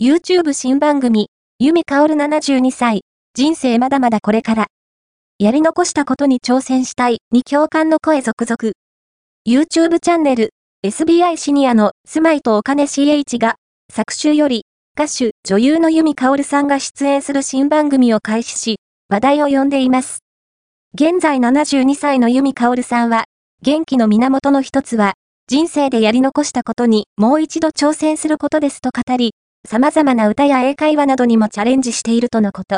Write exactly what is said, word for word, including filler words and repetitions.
YouTube 新番組、由美かおるななじゅうにさい、人生まだまだこれから。やり残したことに挑戦したいに共感の声続々。YouTube チャンネル、エスビーアイ シニアの住まいとお金 シーエイチ が、昨週より、歌手、女優の由美かおるさんが出演する新番組を開始し、話題を呼んでいます。現在ななじゅうにさいの由美かおるさんは、元気の源の一つは、人生でやり残したことにもう一度挑戦することですと語り、様々な歌や英会話などにもチャレンジしているとのこと。